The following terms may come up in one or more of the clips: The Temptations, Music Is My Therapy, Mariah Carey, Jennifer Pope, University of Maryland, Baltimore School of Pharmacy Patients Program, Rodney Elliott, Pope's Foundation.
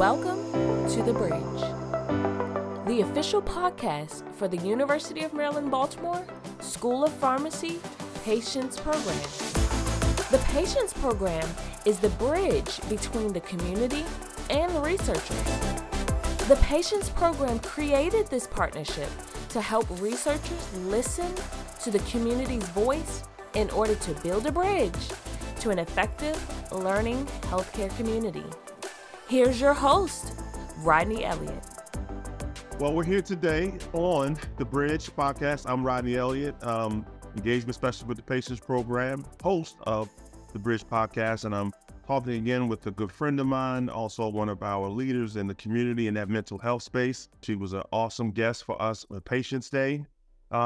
Welcome to The Bridge, the official podcast for the University of Maryland, Baltimore School of Pharmacy Patients Program. The Patients Program is the bridge between the community and the researchers. The Patients Program created this partnership to help researchers listen to the community's voice in order to build a bridge to an effective learning healthcare community. Here's your host, Rodney Elliott. Well, we're here today on The Bridge podcast. I'm Rodney Elliott, engagement specialist with the Patients Program, host of The Bridge podcast, and I'm talking again with a good friend of mine, also one of our leaders in the community in that mental health space. She was an awesome guest for us on Patients Day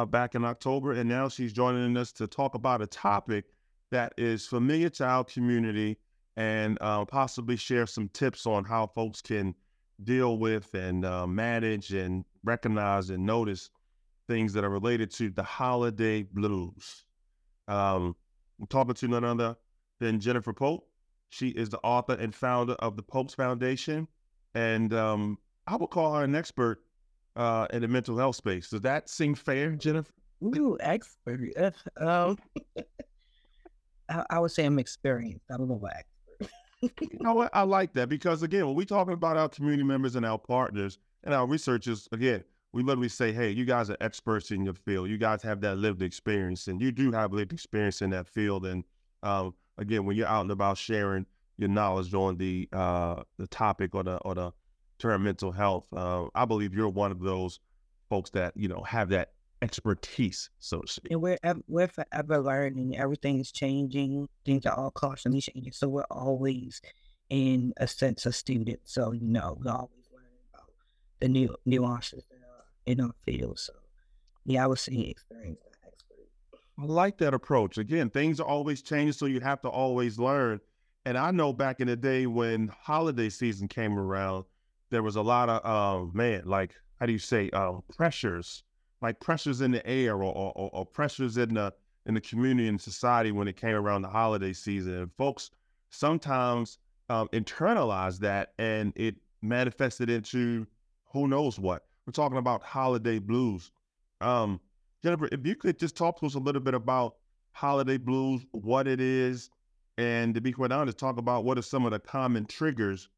back in October, and now she's joining us to talk about a topic that is familiar to our community and possibly share some tips on how folks can deal with and manage and recognize and notice things that are related to the holiday blues. I'm talking to none other than Jennifer Pope. She is the author and founder of the Pope's Foundation, and I would call her an expert in the mental health space. Does that seem fair, Jennifer? Ooh, expert. I would say I'm experienced. I don't know about expert. You know what? I like that because, again, when we're talking about our community members and our partners and our researchers, again, we literally say, hey, you guys are experts in your field. You guys have that lived experience, and you do have lived experience in that field. And again, when you're out and about sharing your knowledge on the topic or the term mental health, I believe you're one of those folks that, you know, have that expertise, so to speak. And we're forever learning. Everything is changing. Things are all constantly changing. So we're always, in a sense, a student. So, you know, we're always learning about the new nuances that are in our field. So, yeah, I would say experience. I like that approach. Again, things are always changing, so you have to always learn. And I know back in the day when holiday season came around, there was a lot of, pressures, like pressures in the air or pressures in the community and society when it came around the holiday season. And folks sometimes internalize that, and it manifested into who knows what. We're talking about holiday blues. Jennifer, if you could just talk to us a little bit about holiday blues, what it is, and to be quite honest, talk about what are some of the common triggers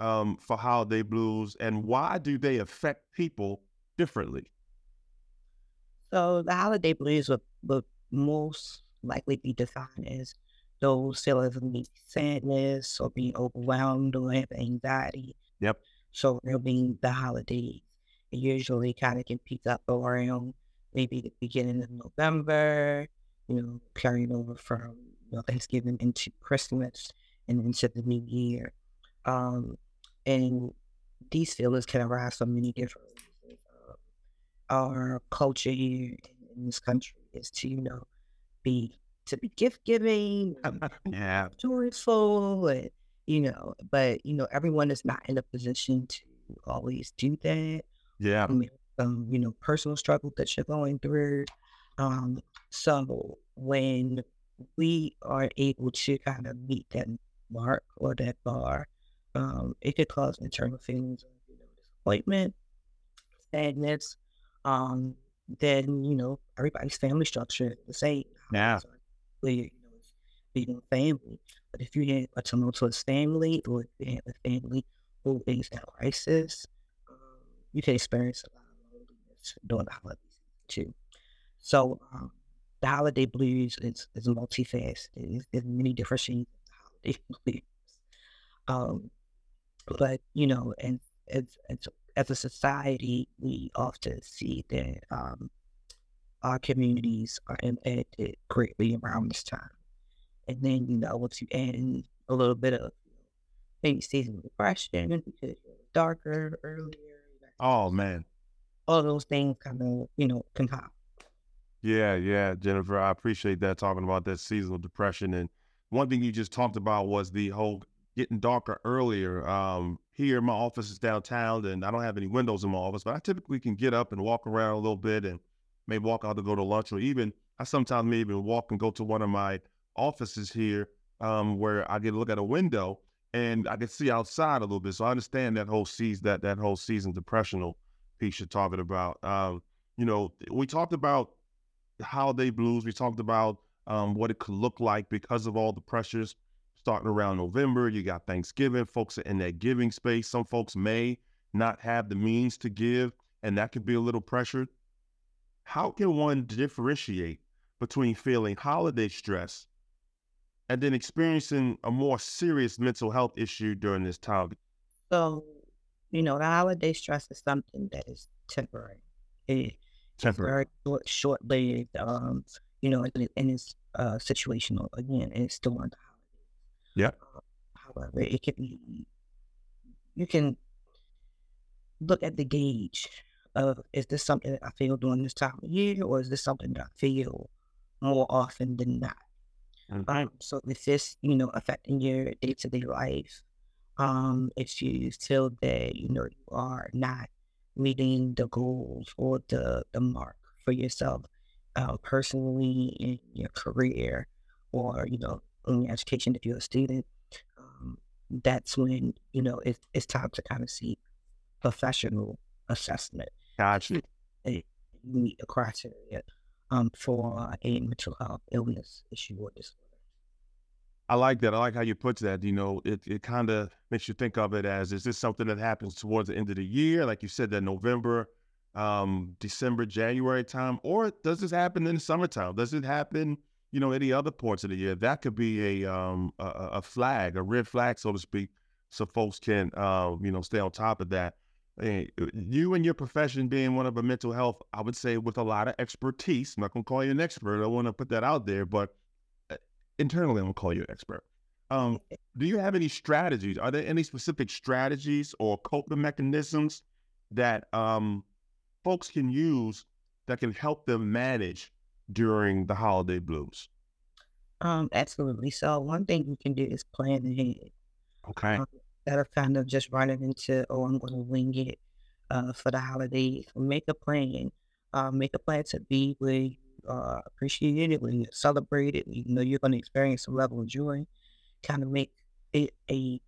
for holiday blues and why do they affect people differently? So the holiday blues would most likely be defined as those feelings of sadness or being overwhelmed or have anxiety. Yep. So it'll be the holidays. It usually kind of can peak up around maybe the beginning of November, you know, carrying over from Thanksgiving into Christmas and into the new year. And these feelings can arise from many different reasons. Our culture here in this country is to, you know, be gift giving, yeah, joyful, and, you know, but, you know, everyone is not in a position to always do that. Yeah. You know, personal struggle that you're going through. So when we are able to kind of meet that mark or that bar, it could cause internal feelings of, you know, disappointment, sadness. Then, you know, everybody's family structure is the same. Yeah. So, you know, it's being family. But if you have a tumultuous family or if you have a family who is in crisis, you can experience a lot during the holidays too. So the holiday blues is multifaceted. There's many different shades of the holiday blues. But, you know, and as a society, we often see that our communities are impacted greatly around this time. And then, you know, once you add in a little bit of maybe seasonal depression, because it's darker earlier. Oh, man. All those things kind of, you know, compile. Yeah, Jennifer, I appreciate that, talking about that seasonal depression. And one thing you just talked about was the whole getting darker earlier. Here, my office is downtown, and I don't have any windows in my office, but I typically can get up and walk around a little bit and maybe walk out to go to lunch, or even I sometimes may even walk and go to one of my offices here where I get to look at a window. and I could see outside a little bit. So I understand that whole season, that whole season depressional piece you're talking about. You know, we talked about holiday blues. We talked about what it could look like because of all the pressures starting around November. You got Thanksgiving. Folks are in that giving space. Some folks may not have the means to give, and that could be a little pressured. How can one differentiate between feeling holiday stress and then experiencing a more serious mental health issue during this time? So, you know, the holiday stress is something that is temporary. It's very short-lived, you know, and it's situational. Again, it's still on the holidays. Yeah. However, it can be, you can look at the gauge of, is this something that I feel during this time of year, or is this something that I feel more often than not? Mm-hmm. So if this, you know, affecting your day-to-day life, if you feel that, you know, you are not meeting the goals or the mark for yourself, personally, in your career, or, you know, in your education, if you're a student, that's when, you know, it's time to kind of seek professional assessment. Gotcha. You meet a criteria for a mental health illness issue or disorder. I like that. I like how you put that. You know, it kind of makes you think of it as, is this something that happens towards the end of the year? Like you said, that November, December, January time, or does this happen in the summertime? Does it happen, you know, any other parts of the year? That could be a flag, a red flag, so to speak, so folks can, you know, stay on top of that. You and your profession being one of a mental health, I would say, with a lot of expertise. I'm not going to call you an expert. I want to put that out there, but internally, I'm going to call you an expert. Do you have any strategies? Are there any specific strategies or coping mechanisms that folks can use that can help them manage during the holiday blues? Absolutely. So one thing you can do is plan ahead. Okay. That are kind of just running into, oh, I'm going to wing it for the holidays. Make a plan. Make a plan to be where you are appreciated, when you're celebrated, you know you're going to experience some level of joy. Kind of make it a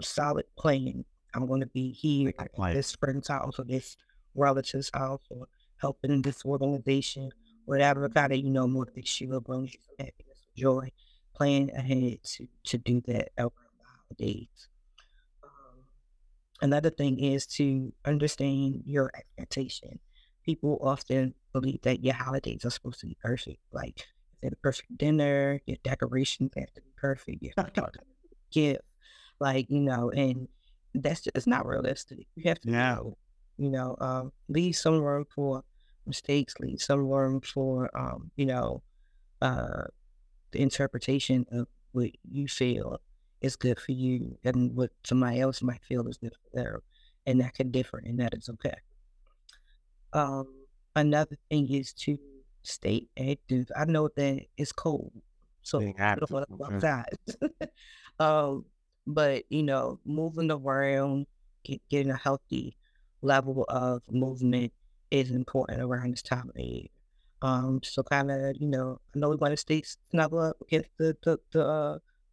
solid plan. I'm going to be here at this friend's house or this relative's house or helping this organization, whatever kind of, you know, motivation will bring you some happiness, joy. Plan ahead to do that around the holidays. Another thing is to understand your expectation. People often believe that your holidays are supposed to be perfect. Like, the perfect dinner, your decorations have to be perfect, your gift, like, you know, and that's just not realistic. You have to, leave some room for mistakes, leave some room for, the interpretation of what you feel is good for you and what somebody else might feel is good for them, and that can differ, and that is okay. Another thing is to stay active. I know that it's cold, so I don't want to go outside. But, you know, moving around, getting a healthy level of movement is important around this time of the year. So kind of, you know we want to stay snuggled up against the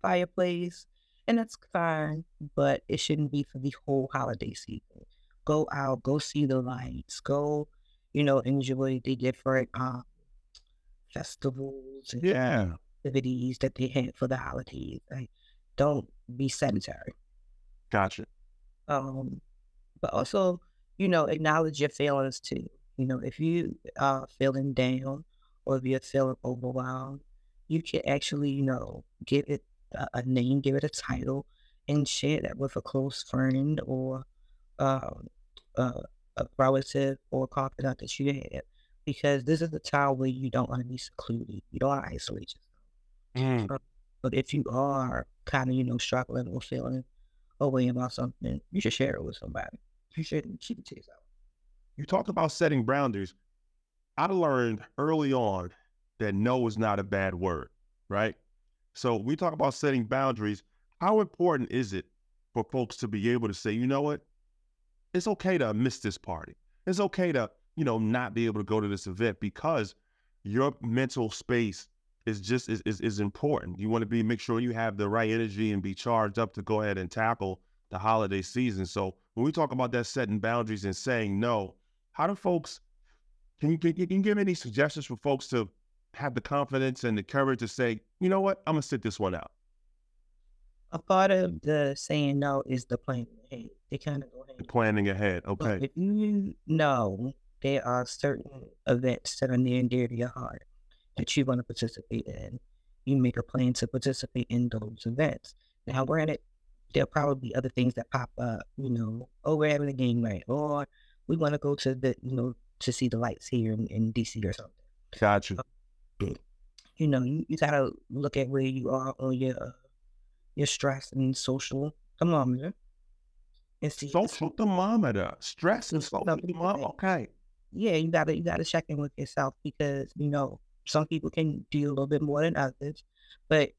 fireplace, and that's fine, but it shouldn't be for the whole holiday season. Go out, go see the lights, go, you know, enjoy the different festivals and activities that they have for the holidays. Like, don't be sedentary. Gotcha. But also, you know, acknowledge your feelings too. You know, if you are feeling down or if you're feeling overwhelmed, you can actually, you know, give it a name, give it a title, and share that with a close friend or a relative or confidant that you have, because this is the time where you don't want to be secluded. You don't want to isolate yourself. But if you are kind of, you know, struggling or feeling away about something, you should share it with somebody. You shouldn't keep it to yourself. You talked about setting boundaries. I learned early on that no is not a bad word, right? So we talk about setting boundaries. How important is it for folks to be able to say, you know what, it's okay to miss this party. It's okay to, you know, not be able to go to this event because your mental space is just is important. You want to be make sure you have the right energy and be charged up to go ahead and tackle the holiday season. So when we talk about that, setting boundaries and saying no, how do folks, can you give any suggestions for folks to have the confidence and the courage to say, you know what, I'm going to sit this one out? A part of the saying no is the planning ahead. They kind of go ahead. The planning ahead, okay. But if you know there are certain events that are near and dear to your heart that you want to participate in, you make a plan to participate in those events. Now, granted, there'll probably be other things that pop up, you know, oh, we're having a game night, or we want to go to the, you know, to see the lights here in DC or something. Gotcha. You know, you got to look at where you are on your stress and social thermometer. And see social thermometer, stress and social thermometer. Okay. Yeah, you gotta check in with yourself, because you know some people can do a little bit more than others, but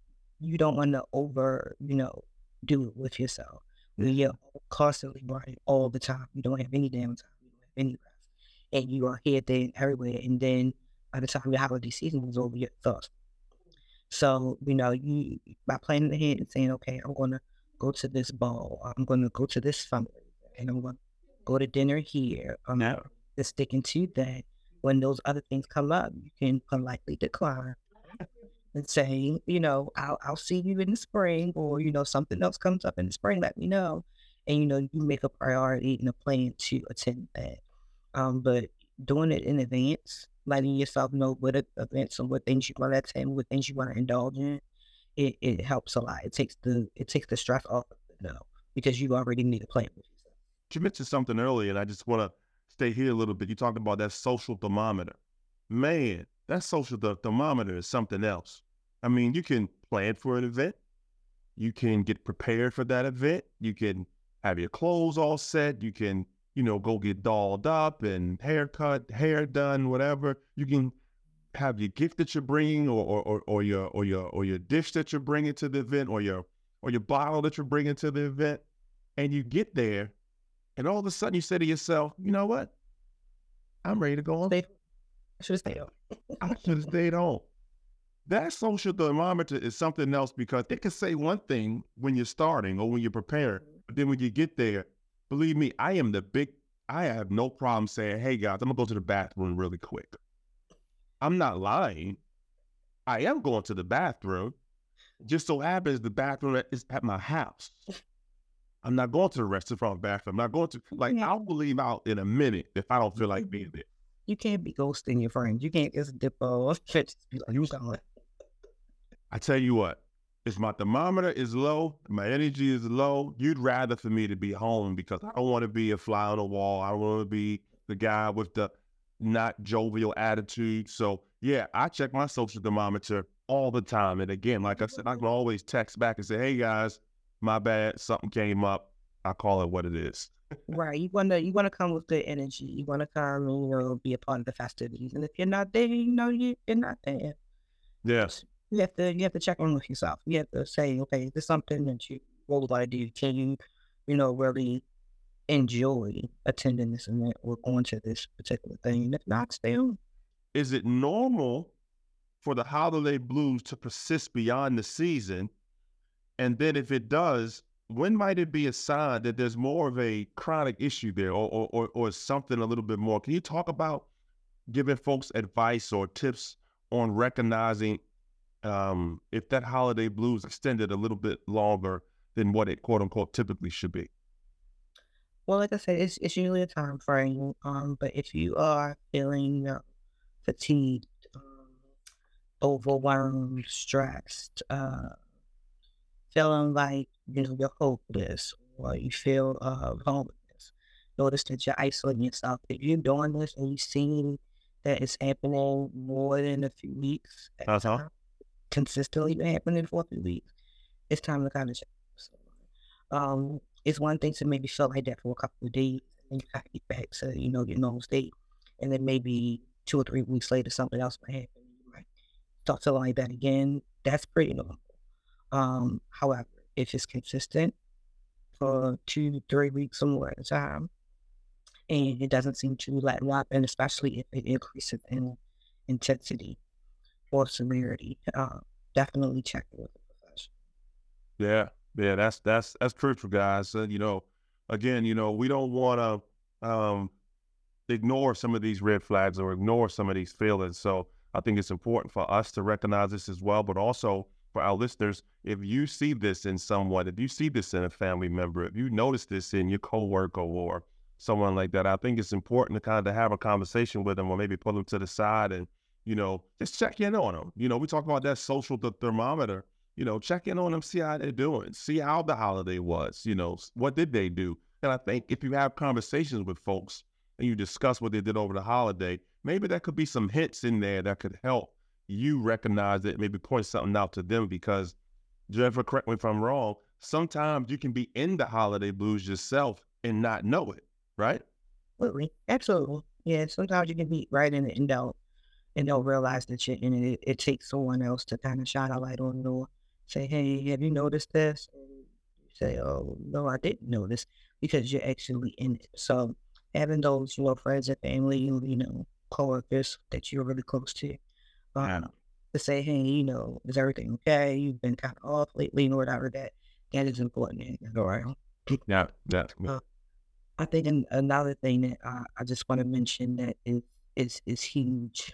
you don't want to over, you know, do it with yourself. Mm-hmm. You're constantly running all the time. You don't have any downtime. You don't have any rest, and you are here, there, and everywhere. And then by the time your holiday season is over, your thoughts. So, you know, you by planning ahead and saying, okay, I'm going to go to this ball, I'm going to go to this fundraiser, and I'm going to go to dinner here. I'm just sticking to that. When those other things come up, you can politely decline and say, you know, I'll see you in the spring, or, you know, something else comes up in the spring, let me know. And, you know, you make a priority and a plan to attend that. But doing it in advance, letting yourself know what events and what things you want to attend, what things you want to indulge in, it helps a lot. It takes the stress off of it, you know, because you already need a plan with yourself. You mentioned something earlier, and I just want to stay here a little bit. You talked about that social thermometer. Man, that social thermometer is something else. I mean, you can plan for an event. You can get prepared for that event. You can have your clothes all set. You can, you know, go get dolled up and haircut, hair done, whatever. You can have your gift that you're bringing, or your dish that you're bringing to the event, or your bottle that you're bringing to the event. And you get there, and all of a sudden you say to yourself, you know what? I'm ready to go home. I should have stayed home. I should have stayed home. That social thermometer is something else, because they can say one thing when you're starting or when you're preparing, but then when you get there, believe me, I have no problem saying, hey guys, I'm gonna go to the bathroom really quick. I'm not lying. I am going to the bathroom. Just so happens the bathroom is at my house. I'm not going to the restaurant bathroom. I'm not going to, like, yeah. I'll leave out in a minute if I don't feel like being there. You can't be ghosting your friends. You can't just dip off. Just be like, you gone. I tell you what. If my thermometer is low, my energy is low, you'd rather for me to be home, because I don't want to be a fly on the wall. I don't want to be the guy with the not jovial attitude. So yeah, I check my social thermometer all the time. And again, like I said, I can always text back and say, hey guys, my bad, something came up. I call it what it is. Right. You wanna come with good energy. You wanna come and, you know, be a part of the festivities. And if you're not there, you know you're not there. Yes. You have to check in with yourself. You have to say, okay, is this something that you would like to do? Can you, you know, really enjoy attending this event or going to this particular thing? If not, stay home. Is it normal for the holiday blues to persist beyond the season? And then if it does, when might it be a sign that there's more of a chronic issue there, or something a little bit more? Can you talk about giving folks advice or tips on recognizing if that holiday blues extended a little bit longer than what it quote unquote typically should be? Well, like I said, it's usually a time frame. But if you are feeling fatigued, overwhelmed, stressed, feeling like, you know, you're hopeless, or you feel loneliness, notice that you're isolating yourself. If you're doing this and you see that it's happening more than a few weeks at a time, consistently happening for 3 weeks, it's time to kind of check. It's one thing to maybe feel like that for a couple of days, and you got to get back to, you know, your normal state, and then maybe 2 or 3 weeks later something else might happen. You might start feeling like that again. That's pretty normal. However, if it's consistent for 2 to 3 weeks or more at a time, and it doesn't seem to let up, and especially if it increases in intensity, or severity, definitely check with the professional. Yeah, that's crucial, guys. We don't want to ignore some of these red flags or ignore some of these feelings. So I think it's important for us to recognize this as well, but also for our listeners, if you see this in someone, if you see this in a family member, if you notice this in your coworker or someone like that, I think it's important to kind of have a conversation with them, or maybe pull them to the side and, just check in on them. We talk about that social thermometer, check in on them, see how they're doing, see how the holiday was, what did they do? And I think if you have conversations with folks and you discuss what they did over the holiday, maybe there could be some hints in there that could help you recognize it, maybe point something out to them, because, Jennifer, correct me if I'm wrong, sometimes you can be in the holiday blues yourself and not know it, right? Absolutely. Yeah, sometimes you can be right in it and don't realize that you're in it. It takes someone else to kind of shine a light on you, say, hey, have you noticed this? And you say, oh, no, I didn't notice, because you're actually in it. So having those friends and family, coworkers that you're really close to, to say, hey, is everything okay? You've been kind of off lately, whatever that. That is important. I think another thing that I just want to mention that is huge,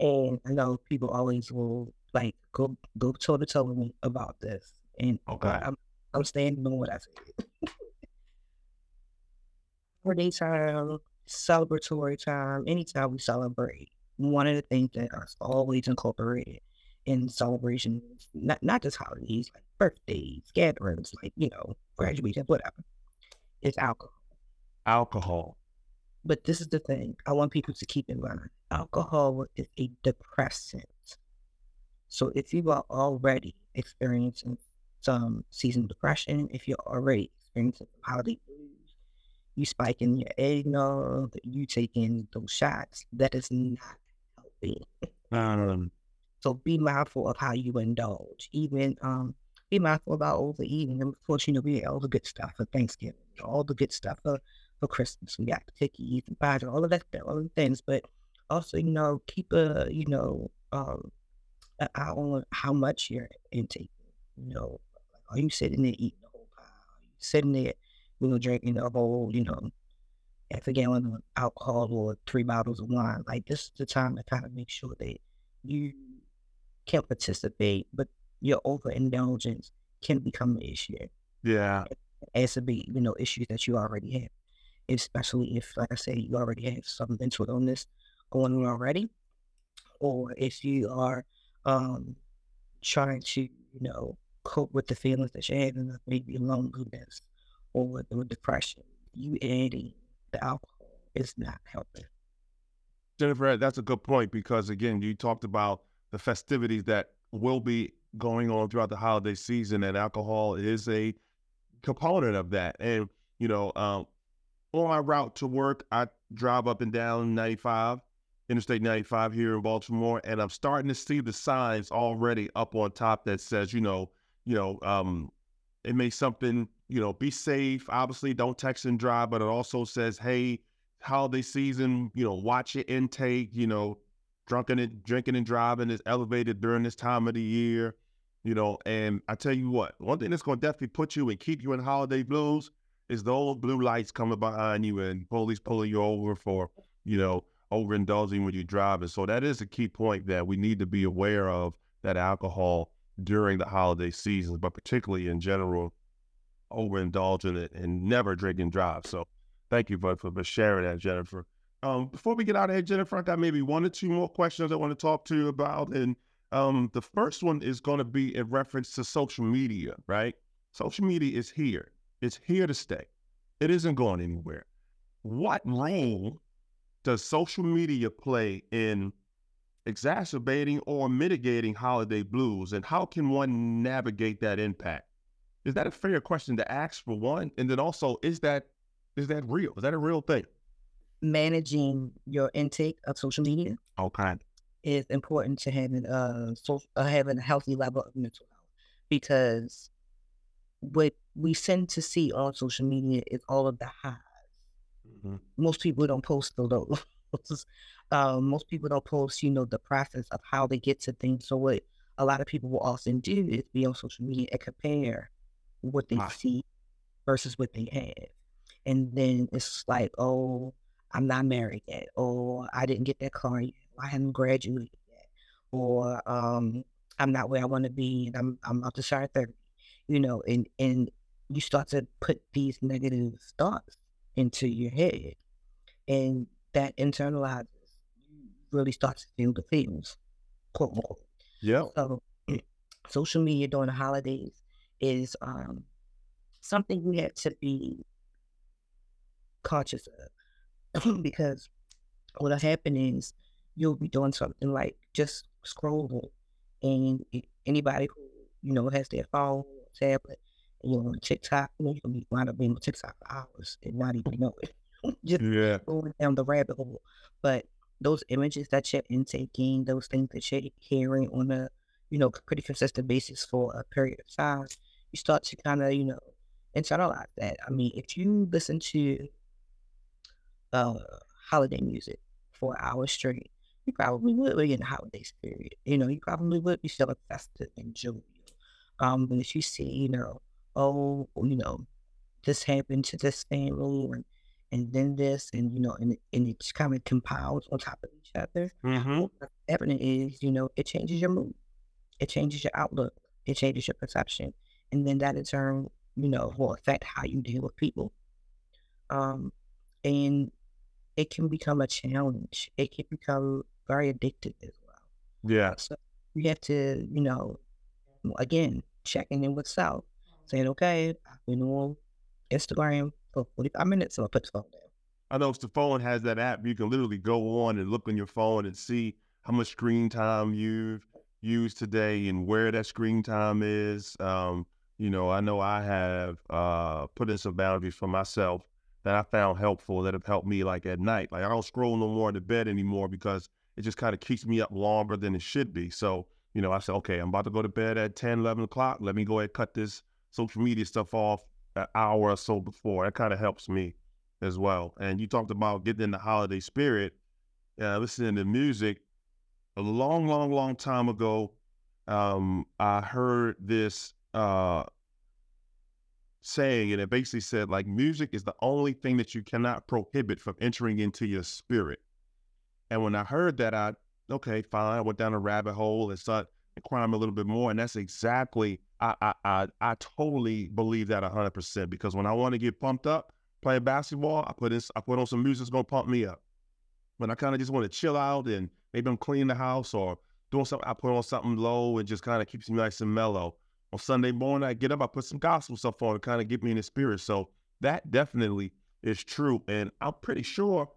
and I know people always will go toe to toe with me about this, and I'm standing on what I said. Birthday time, celebratory time, anytime we celebrate, one of the things that is always incorporated in celebration, not just holidays, like birthdays, gatherings, graduation, whatever, is alcohol. But this is the thing I want people to keep in mind. Alcohol is a depressant. So if you are already experiencing some seasonal depression, if you're already experiencing holiday blues, you spiking your eggnog, you taking those shots, that is not healthy. So be mindful of how you indulge. Even be mindful about overeating. And of course, we had all the good stuff for Thanksgiving, all the good stuff for Christmas. We got cookies and pies and all of that, all the things. But also, keep a an eye on how much you're intaking. Are you sitting there eating the whole pie? Are you sitting there drinking a whole, half a gallon of alcohol or 3 bottles of wine? This is the time to kind of make sure that you can participate, but your overindulgence can become an issue. Yeah. As to be, issues that you already have, especially if, like I say, you already have some mental illness going on already, or if you are trying to, cope with the feelings that you're having, maybe loneliness or with depression, you adding the alcohol is not helping. Jennifer, that's a good point, because again, you talked about the festivities that will be going on throughout the holiday season, and alcohol is a component of that. And, on my route to work, I drive up and down Interstate 95 here in Baltimore, and I'm starting to see the signs already up on top that says, it may something, be safe. Obviously, don't text and drive, but it also says, hey, holiday season, watch your intake, drinking and driving is elevated during this time of the year, and I tell you what, one thing that's going to definitely put you and keep you in holiday blues is those blue lights coming behind you and police pulling you over for, overindulging when you're driving. So that is a key point that we need to be aware of, that alcohol during the holiday season, but particularly in general, overindulging it and never drink and drive. So thank you for sharing that, Jennifer. Before we get out of here, Jennifer, I got maybe 1 or 2 more questions I want to talk to you about. And the first one is going to be in reference to social media, right? Social media is here. It's here to stay. It isn't going anywhere. What role does social media play in exacerbating or mitigating holiday blues? And how can one navigate that impact? Is that a fair question to ask, for one? And then also, is that real? Is that a real thing? Managing your intake of social media is important to having a healthy level of mental health, because what we tend to see on social media is all of the highs. Most people don't post the lows. posts. Most people don't post, you know, the process of how they get to things. So what a lot of people will often do is be on social media and compare what they see versus what they have. And then it's like, oh, I'm not married yet, or I didn't get that car yet, or I haven't graduated yet, or I'm not where I want to be, and I'm about to start therapy, you know, and you start to put these negative thoughts into your head, and that internalizes. You really start to feel the feels, quote unquote. Yeah. So social media during the holidays is something you have to be conscious of, because what'll happen is you'll be doing something like just scrolling, and anybody who, you know, has their phone or tablet, you know, TikTok, you can be wind up being on TikTok for hours and not even know it. Just going down the rabbit hole. But those images that you're intaking, those things that you're hearing on a, you know, pretty consistent basis for a period of time, you start to kind of, you know, internalize that. I mean, if you listen to holiday music for an hour straight, you probably would be in the holiday spirit. You know, you probably would be feeling festive and jovial. But if you see, you know, oh, you know, this happened to this family, and then this, and, you know, and it just kind of compiles on top of each other. Mm-hmm. What's happening is, you know, it changes your mood. It changes your outlook. It changes your perception. And then that in turn, you know, will affect how you deal with people. And it can become a challenge. It can become very addictive as well. Yeah. So you have to, you know, again, checking in with self, saying, okay, I've been on Instagram for 45 minutes, so I put the phone down. I know if the phone has that app, you can literally go on and look on your phone and see how much screen time you've used today and where that screen time is. You know I have put in some boundaries for myself that I found helpful, that have helped me, like at night. Like I don't scroll no more in the bed anymore, because it just kind of keeps me up longer than it should be. So, you know, I said, okay, I'm about to go to bed at 10, 11 o'clock. Let me go ahead and cut this social media stuff off an hour or so before. That kind of helps me as well. And you talked about getting in the holiday spirit, listening to music. A long, long, long time ago, I heard this saying, and it basically said, like, music is the only thing that you cannot prohibit from entering into your spirit. And when I heard that, okay, fine. I went down a rabbit hole and started crying a little bit more. And that's exactly, I totally believe that 100%, because when I want to get pumped up, play basketball, I put on some music that's going to pump me up. When I kind of just want to chill out and maybe I'm cleaning the house or doing something, I put on something low and just kind of keeps me nice and mellow. On Sunday morning, I get up, I put some gospel stuff on to kind of get me in the spirit. So that definitely is true. And I'm pretty sure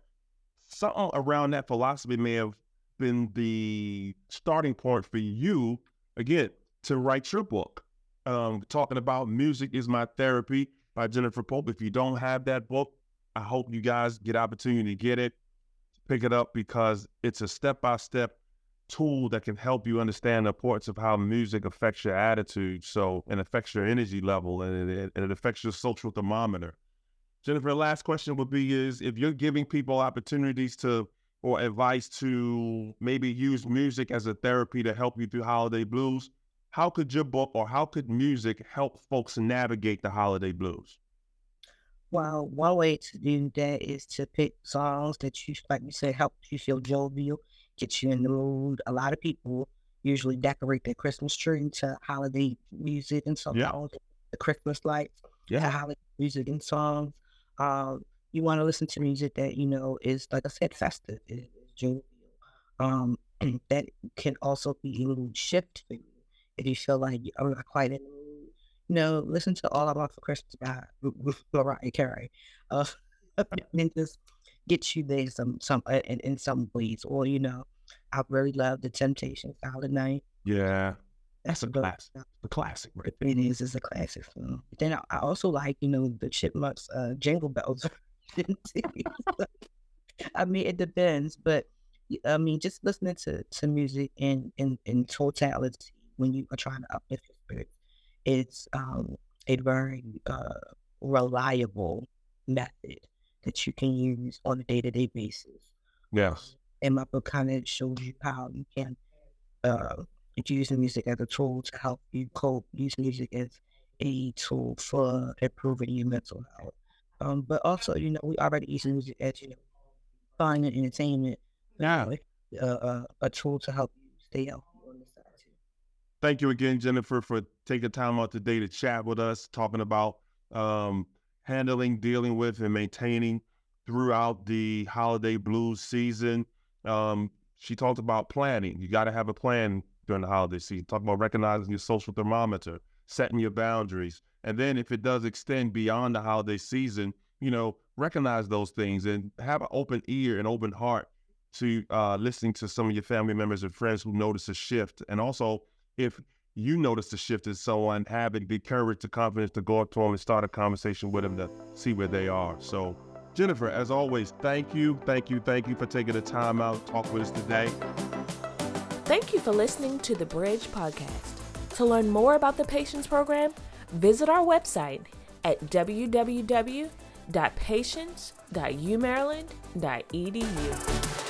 something around that philosophy may have been the starting point for you, again, to write your book, talking about Music Is My Therapy by Jennifer Pope. If you don't have that book, I hope you guys get opportunity to get it, pick it up, because it's a step-by-step tool that can help you understand the importance of how music affects your attitude, so, and affects your energy level, and it affects your social thermometer. Jennifer, last question would be is, if you're giving people opportunities to, or advice to maybe use music as a therapy to help you through holiday blues, how could your book, or how could music help folks navigate the holiday blues? Well, one way to do that is to pick songs that you, like you said, help you feel jovial, get you in the mood. A lot of people usually decorate their Christmas tree to holiday music and songs, the Christmas lights, to holiday music and songs. You want to listen to music that, you know, is, like I said, festive, is jovial. That can also be a little shift for you. If you feel like you're not quite in the mood, you know, listen to All I Want for Christmas by Mariah Carey. And just get you there in some ways. Or, you know, I really love The Temptations, Silent Night. Yeah. That's a classic. The classic, right? It is. It's a classic film. But then I also like, you know, the Chipmunks, Jingle Bells. I mean, it depends, but I mean, just listening to music in totality when you are trying to uplift your spirit, it's a very reliable method that you can use on a day-to-day basis Yes. And my book kind of shows you how you can use music as a tool to help you cope, use music as a tool for improving your mental health. But also, you know, we already use music as, you know, fun and entertainment. Now, a tool to help you stay healthy on the side too. Thank you again, Jennifer, for taking time out today to chat with us, talking about handling, dealing with, and maintaining throughout the holiday blues season. She talked about planning. You got to have a plan during the holiday season. Talk about recognizing your social thermometer, setting your boundaries. And then if it does extend beyond the holiday season, you know, recognize those things and have an open ear and open heart to listening to some of your family members and friends who notice a shift. And also, if you notice a shift in someone, having the courage, the confidence to go up to them and start a conversation with them to see where they are. So, Jennifer, as always, thank you for taking the time out to talk with us today. Thank you for listening to The Bridge Podcast. To learn more about the Patients Program, visit our website at www.patients.umaryland.edu.